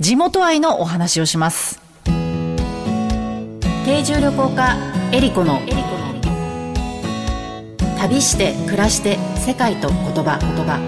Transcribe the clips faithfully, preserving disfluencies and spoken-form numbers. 地元愛のお話をします。定住旅行家エリコの旅して暮らして世界と言葉言葉。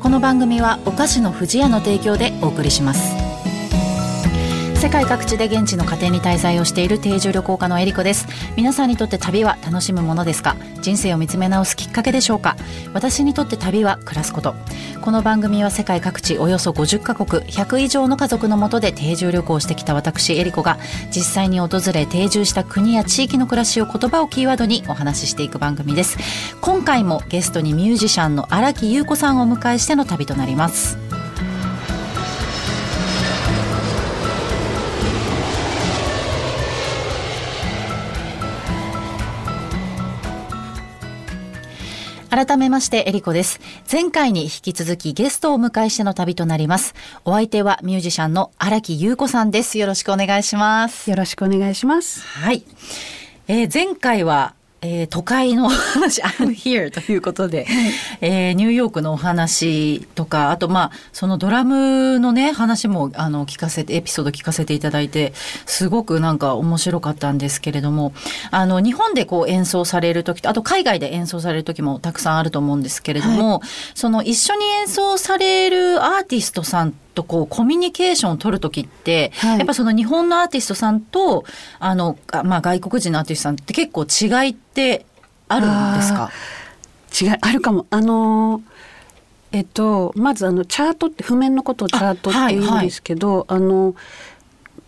この番組はお菓子の藤屋の提供でお送りします。世界各地で現地の家庭に滞在をしている定住旅行家のエリコです。皆さんにとって旅は楽しむものですか？人生を見つめ直すきっかけでしょうか？私にとって旅は暮らすこと。この番組は世界各地およそごじゅっかこくひゃくいじょうの家族の下で定住旅行してきた私エリコが実際に訪れ定住した国や地域の暮らしを言葉をキーワードにお話ししていく番組です。今回もゲストにミュージシャンの荒木優子さんをお迎えしての旅となります。改めましてエリコです。前回に引き続きゲストをお迎えしての旅となります。お相手はミュージシャンの荒木優子さんです。よろしくお願いします。よろしくお願いします。はい、えー、前回は、えー、都会の話 I'm here ということで、えー、ニューヨークのお話とかあとまあそのドラムのね話もあの聞かせてエピソード聞かせていただいてすごくなんか面白かったんですけれども、あの日本でこう演奏される時とあと海外で演奏される時もたくさんあると思うんですけれども、はい、その一緒に演奏されるアーティストさんとこうコミュニケーションを取るときって、はい、やっぱその日本のアーティストさんとあの、まあ、外国人のアーティストさんって結構違いってあるんですか？違いあるかも。あのーえっと、まずあのチャートって譜面のことをチャートって言うんですけど、あ、はいはい、あの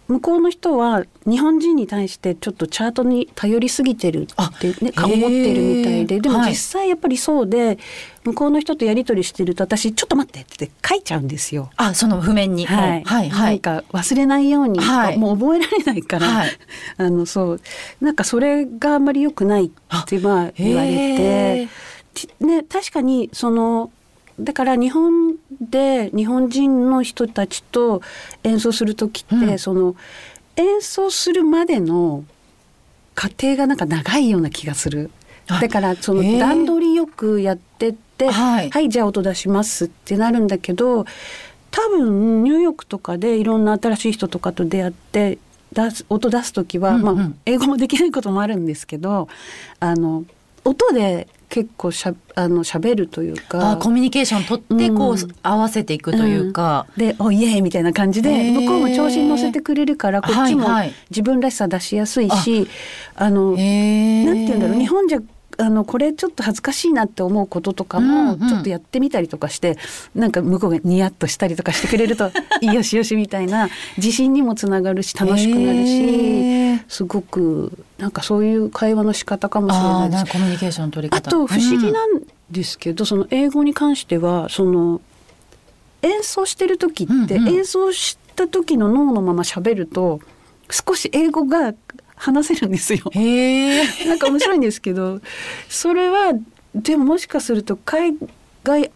向こうの人は日本人に対してちょっとチャートに頼りすぎてるって、ね、思ってるみたいで、でも実際やっぱりそうで、はい、向こうの人とやり取りしてると私ちょっと待ってって書いちゃうんですよ。あ、その譜面に、はいはいはい、なんか忘れないように、はい、もう覚えられないから、はい、あのそうなんかそれがあんまり良くないってまあ言われて、ね、確かにそのだから日本で日本人の人たちと演奏するときって、うん、その演奏するまでの過程がなんか長いような気がする。だからその段取りよくやってって、えー、はい、はい、じゃあ音出しますってなるんだけど、多分ニューヨークとかでいろんな新しい人とかと出会って出す音出すときは、うんうん、まあ、英語もできないこともあるんですけど、あの音で結構しゃあの喋るというか、あ、コミュニケーション取ってこう、うん、合わせていくというか、うん、でおイエーみたいな感じで向こうも調子に乗せてくれるからこっちも自分らしさ出しやすいし、はいはい、あのなんていうんだろう、日本じゃあのこれちょっと恥ずかしいなって思うこととかもちょっとやってみたりとかして、うんうん、なんか向こうがニヤッとしたりとかしてくれるとよしよしみたいな自信にもつながるし楽しくなるし、すごくなんかそういう会話の仕方かもしれないです。あ、なんかコミュニケーション取り方。あと不思議なんですけど、うん、その英語に関してはその演奏してる時って、うんうん、演奏した時の脳のまま喋ると少し英語が話せるんですよ。へーなんか面白いんですけどそれはでももしかすると海外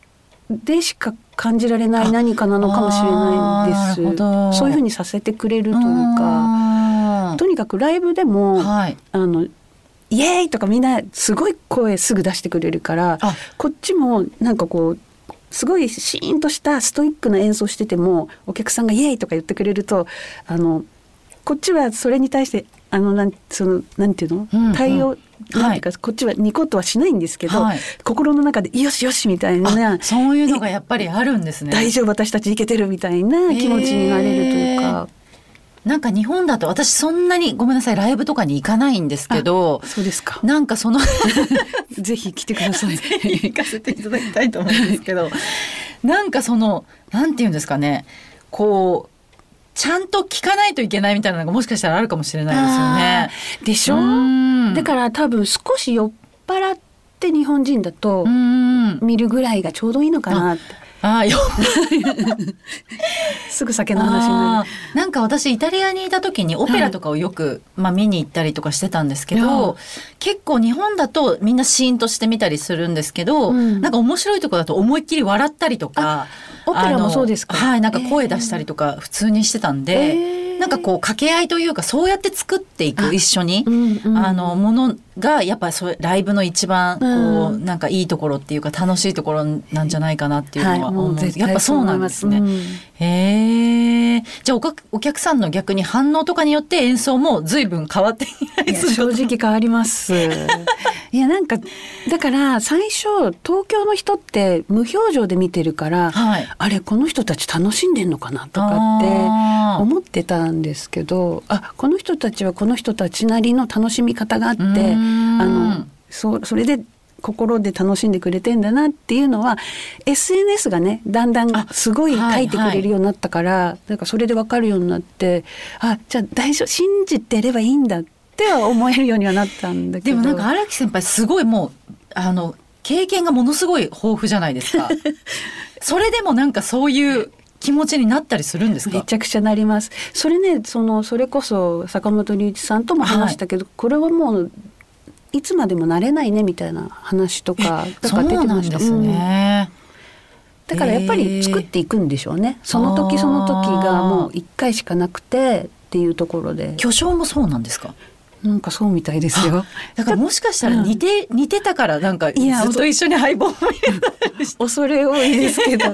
でしか感じられない何かなのかもしれないんです。そういうふうにさせてくれるというか、とにかくライブでも、はい、あのイエーイとかみんなすごい声すぐ出してくれるから、こっちもなんかこうすごいシーンとしたストイックな演奏しててもお客さんがイエーイとか言ってくれると、あのこっちはそれに対してあのなんそのなんていうの、うんうん、対応なんていうか、はい、こっちはニコッとはしないんですけど、はい、心の中でよしよしみたいな、そういうのがやっぱりあるんですね。大丈夫私たちいけてるみたいな気持ちになれるというか、なんか日本だと私そんなにごめんなさいライブとかに行かないんですけど、そうですか、なんかそのぜひ来てください行かせていただきたいと思うんですけどなんかそのなんていうんですかね、こうちゃんと聞かないといけないみたいなのがもしかしたらあるかもしれないですよね。でしょ、だから多分少し酔っ払って日本人だと見るぐらいがちょうどいいのかなって。ああ酔っ払すぐ酒の話になる。なんか私イタリアにいた時にオペラとかをよく、はい、まあ、見に行ったりとかしてたんですけど、結構日本だとみんなシーンとしてみたりするんですけど、うん、なんか面白いとこだと思いっきり笑ったりとか。オペラもそうですか？はい、なんか声出したりとか普通にしてたんで、えーなんかこう掛け合いというか、そうやって作っていく一緒に、うんうん、あのものがやっぱりライブの一番こう、うん、なんかいいところっていうか楽しいところなんじゃないかなっていうのは思う、はい、やっぱそうなんですね、うん、へー。じゃあ お, かお客さんの逆に反応とかによって演奏も随分変わっていないですよね。正直変わりますいやなんかだから最初東京の人って無表情で見てるから、はい、あれこの人たち楽しんでんのかなとかって思ってたんですけど、あこの人たちはこの人たちなりの楽しみ方があって、あの そ, それで心で楽しんでくれてんだなっていうのは エスエヌエス がねだんだんすごい書いてくれるようになったから、はいはい、なんかそれで分かるようになって、あじゃあ大丈夫信じてればいいんだってっては思えるようにはなったんだけど。でもなんか荒木先輩すごいもうあの経験がものすごい豊富じゃないですかそれでもなんかそういう気持ちになったりするんですか。めちゃくちゃなります。それね、そのそれこそ坂本龍一さんとも話したけど、はい、これはもういつまでもなれないねみたいな話とかだから出てました。そうなんですね、うん、だからやっぱり作っていくんでしょうね、えー、その時その時がもういっかいしかなくてっていうところで。巨匠もそうなんですか。なんかそうみたいですよ。だからもしかしたら似て、うん、似てたからなんかずっと一緒にハイボール入れたりして恐れ多いですけど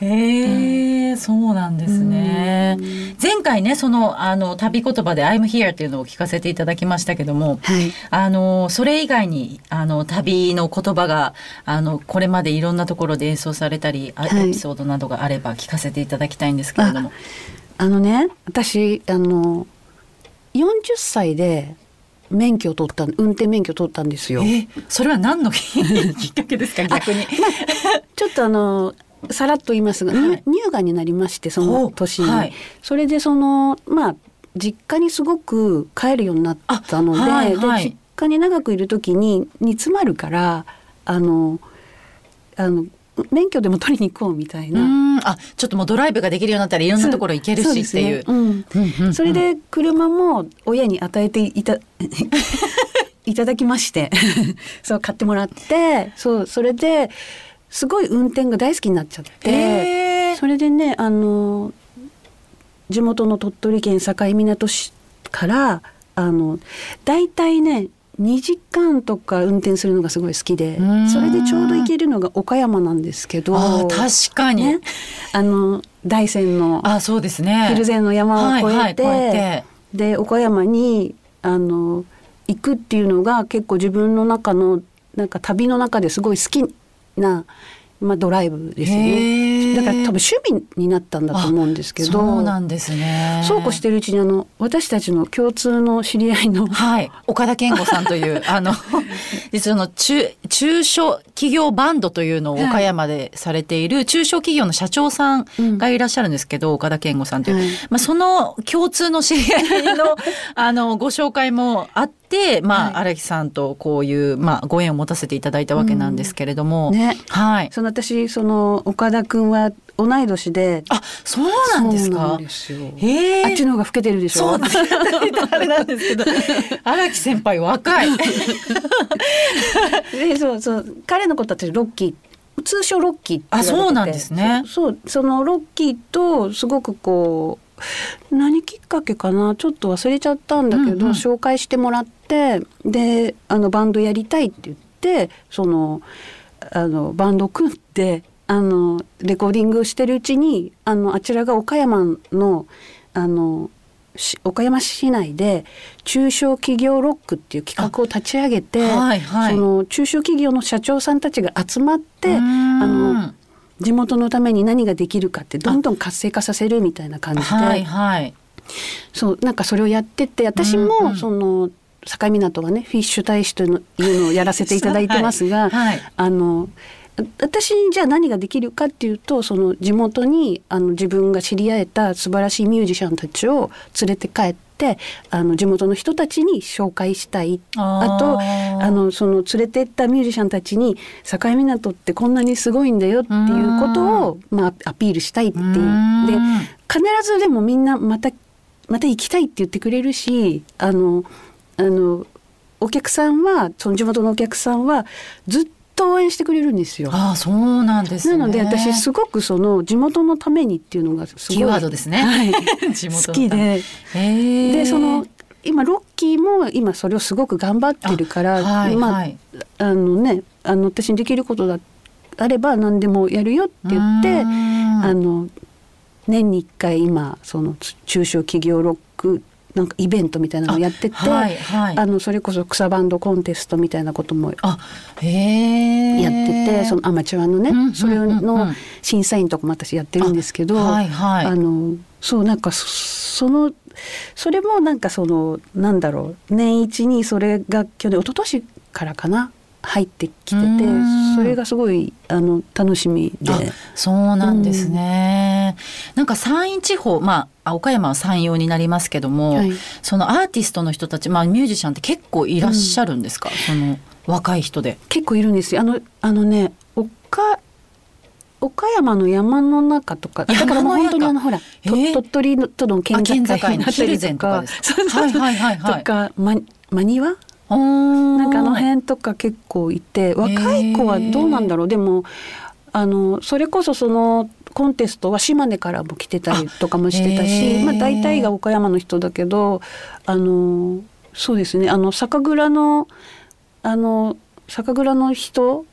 へえ、うん、そうなんですね。前回ねそのあの旅言葉で I'm here っていうのを聞かせていただきましたけども、はい、あのそれ以外にあの旅の言葉があのこれまでいろんなところで演奏されたり、はい、エピソードなどがあれば聞かせていただきたいんですけれども。 あ, あのね私あのよんじゅっさいで免許を取った運転免許を取ったんですよ。えそれは何のきっかけですか逆に、まあ、ちょっとあのさらっと言いますが、はい、乳がんになりましてその年に、はい、それでそのまあ実家にすごく帰るようになったの で,、はいはい、で実家に長くいる時に煮詰まるからあのあの免許でも取りに行こうみたいな。うんあちょっともうドライブができるようになったらいろんなところ行けるしっていう。それで車も親に与えていたいただきましてそう買ってもらって そうそれですごい運転が大好きになっちゃってそれでねあの地元の鳥取県境港市からあのだいたいねにじかんとか運転するのがすごい好きで、それでちょうど行けるのが岡山なんですけど、あ確かに、ね、あの大山のあそうですね蒜山の山を越えて、はいはい、越えてで岡山にあの行くっていうのが結構自分の中のなんか旅の中ですごい好きな、まあ、ドライブですね。だから多分趣味になったんだと思うんですけど。そうなんですね。そうこうしてるうちにあの私たちの共通の知り合いの、はい、岡田健吾さんというあの実はの中中小企業バンドというのを岡山でされている中小企業の社長さんがいらっしゃるんですけど、うん、岡田健吾さんという、はいまあ、その共通の知り合い の, あのご紹介もあってでまあ、荒木さんとこういう、まあ、ご縁を持たせていただいたわけなんですけれども、うんねはい、その私その岡田くんは同い年で。あそうなんですか。そうなんですよ。へあっちの方が老けてるでしょ。そうですあれなんですけど荒木先輩若いでそうそう彼のこと私ロッキー通称ロッキーって言われてて。あそうなんですね。 そ, そうそのロッキーとすごくこう何きっかけかなちょっと忘れちゃったんだけど、うんうん、紹介してもらってであのバンドやりたいって言ってそのあのバンド組んであのレコーディングしてるうちに あのあちらが岡山の、あの岡山市内で中小企業ロックっていう企画を立ち上げて、はいはい、その中小企業の社長さんたちが集まってあの地元のために何ができるかってどんどん活性化させるみたいな感じで、はいはい、そうなんかそれをやってて私もその境港はねフィッシュ大使というのをやらせていただいてますが、はいはい、あの私にじゃあ何ができるかっていうとその地元にあの自分が知り合えた素晴らしいミュージシャンたちを連れて帰ってあの地元の人たちに紹介したい あ, あとあのその連れてったミュージシャンたちに境港ってこんなにすごいんだよっていうことを、まあ、アピールしたいっていうで必ずでもみんなまたまた行きたいって言ってくれるしあのあのお客さんはその地元のお客さんはずっと応援してくれるんですよ。ああ、そうなんですね。なので私すごくその地元のためにっていうのがすごいキーワードですね、はい、地元の好きで、でその今ロッキーも今それをすごく頑張ってるから、はいまああのね、あの私にできることだあれば何でもやるよって言ってあの年にいっかい今その中小企業ロックなんかイベントみたいなのをやってて、あ、はいはい、あのそれこそ草バンドコンテストみたいなこともやってて、そのアマチュアのね、うんうんうんうん、それの審査員とかも私やってるんですけど、あ、はいはい、あのそうなんか そ, そのそれもなんかそのなんだろう、年一にそれが去年一昨年からかな入ってきてて、それがすごいあの楽しみで。あ、そうなんですね、うん、なんか山陰地方、まあ、岡山は山陽になりますけども、はい、そのアーティストの人たち、まあ、ミュージシャンって結構いらっしゃるんですか、うん、その若い人で結構いるんですよ。あの、あのね、岡岡山の山の中とか、だからもう本当にあのほら、えー、鳥取との県境の辺りとか、とか真庭なんかあの辺とか結構いて、若い子はどうなんだろう、えー、でもあのそれこそそのコンテストは島根からも来てたりとかもしてたし、あ、えーまあ、大体が岡山の人だけど、あのそうですね、あの酒蔵のあの酒蔵の人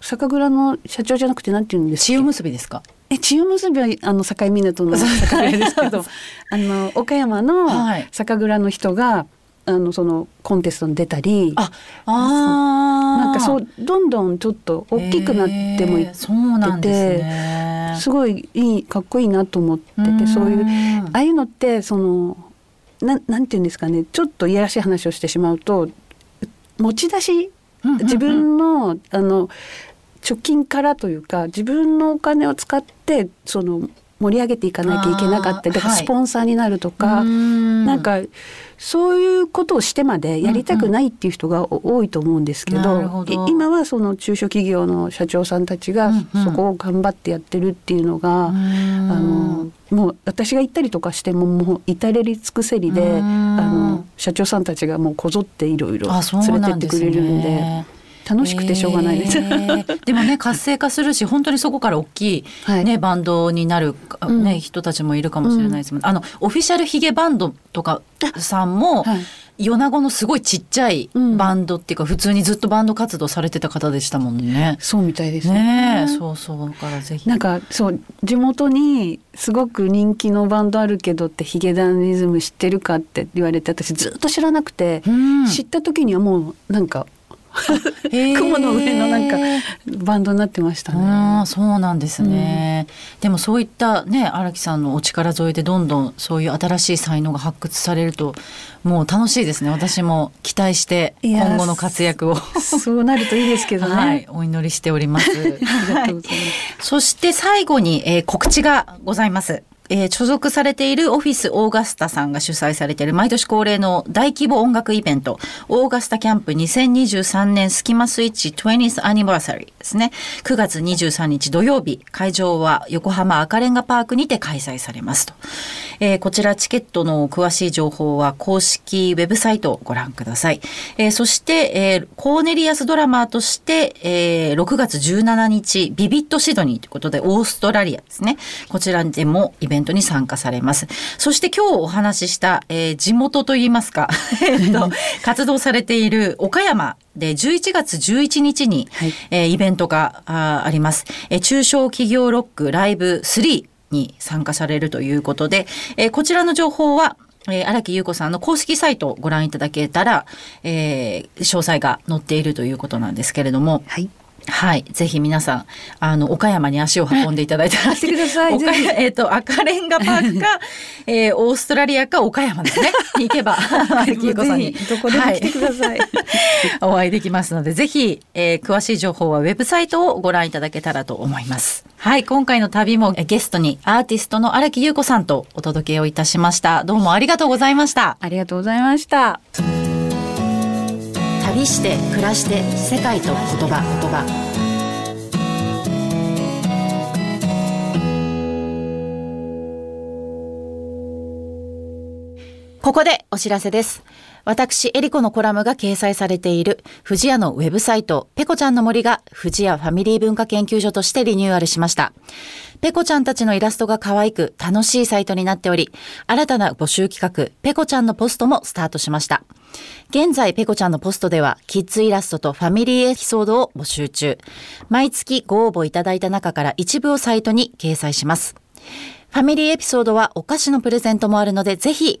酒蔵の社長じゃなくてなんていうんですか、千代結びですか。え千代結びはあの境港の酒蔵ですけどあの岡山の酒蔵の人があのそのコンテストに出たり、ああなんかそうどんどんちょっと大きくなってもいってて、えー、そうなんですね、すごいいいかっこいいなと思ってて、そういうああいうのってその な, なんていうんですかね、ちょっといやらしい話をしてしまうと持ち出し、自分のあの貯金からというか自分のお金を使ってその盛り上げていかなきゃいけなかった、だからスポンサーになるとか、はい、なんかそういうことをしてまでやりたくないっていう人が多いと思うんですけ ど,、うんうん、なるほど、今はその中小企業の社長さんたちがそこを頑張ってやってるっていうのが、うんうん、あのもう私が行ったりとかしてももう至れり尽くせりで、うん、あの社長さんたちがもうこぞっていろいろ連れてってくれるんで。楽しくてしょうがないです、えー、でもね活性化するし、本当にそこから大きい、ねはい、バンドになる、ねうん、人たちもいるかもしれないですもん、うん、あのオフィシャルヒゲバンドとかさんも、はい、米子のすごいちっちゃいバンドっていうか、うん、普通にずっとバンド活動されてた方でしたもんね。そうみたいですね。ねえ、そうそう、だからぜひなんかそう地元にすごく人気のバンドあるけどってヒゲダンディズム知ってるかって言われて、私ずっと知らなくて、うん、知った時にはもうなんか雲の上のなんかバンドになってましたね。あ、そうなんですね、うん、でもそういったね荒木さんのお力添えでどんどんそういう新しい才能が発掘されるともう楽しいですね。私も期待して今後の活躍をそうなるといいですけどね、はい、お祈りしておりますそして最後に、えー、告知がございます。えー、所属されているオフィスオーガスタさんが主催されている毎年恒例の大規模音楽イベント、オーガスタキャンプにせんにじゅうさんねんスキマスイッチ トゥエンティース Anniversary ですね。くがつにじゅうさんにち土曜日、会場は横浜赤レンガパークにて開催されますと、えー、こちらチケットの詳しい情報は公式ウェブサイトをご覧ください、えー、そして、えー、コーネリアスドラマーとして、えー、ろくがつじゅうしちにちビビットシドニーということでオーストラリアですね、こちらでもイベントイベントに参加されます。そして今日お話しした、えー、地元といいますかえと活動されている岡山でじゅういちがつじゅういちにちに、はいえー、イベントが あ, あります、えー、中小企業ロックライブスリーに参加されるということで、えー、こちらの情報はえー、荒木優子さんの公式サイトをご覧いただけたら、えー、詳細が載っているということなんですけれども、はいはい、ぜひ皆さんあの岡山に足を運んでいただいてらしてください。えっと赤レンガパークか、えー、オーストラリアか岡山ですねに行けば荒木優子さんにどこでも来てください、はい、お会いできますのでぜひ、えー、詳しい情報はウェブサイトをご覧いただけたらと思います。はい、今回の旅もゲストにアーティストの荒木優子さんとお届けをいたしました。どうもありがとうございました。ありがとうございました。旅して暮らして世界と言葉言葉ここでお知らせです。私、エリコのコラムが掲載されている富士屋のウェブサイト、ペコちゃんの森が富士屋ファミリー文化研究所としてリニューアルしました。ペコちゃんたちのイラストが可愛く楽しいサイトになっており、新たな募集企画、ペコちゃんのポストもスタートしました。現在、ペコちゃんのポストでは、キッズイラストとファミリーエピソードを募集中。毎月ご応募いただいた中から一部をサイトに掲載します。ファミリーエピソードはお菓子のプレゼントもあるので、ぜひ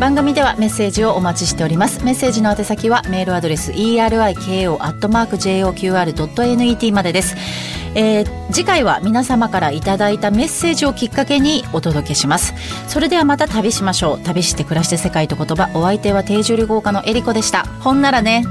番組ではメッセージをお待ちしております。メッセージの宛先はメールアドレス イーアールアイケーオーアットマークジェーオーキューアールドットエヌイーティー までです。えー、次回は皆様からいただいたメッセージをきっかけにお届けします。それではまた旅しましょう。旅して暮らして世界と言葉、お相手は定住旅行家のエリコでした。ほんならね。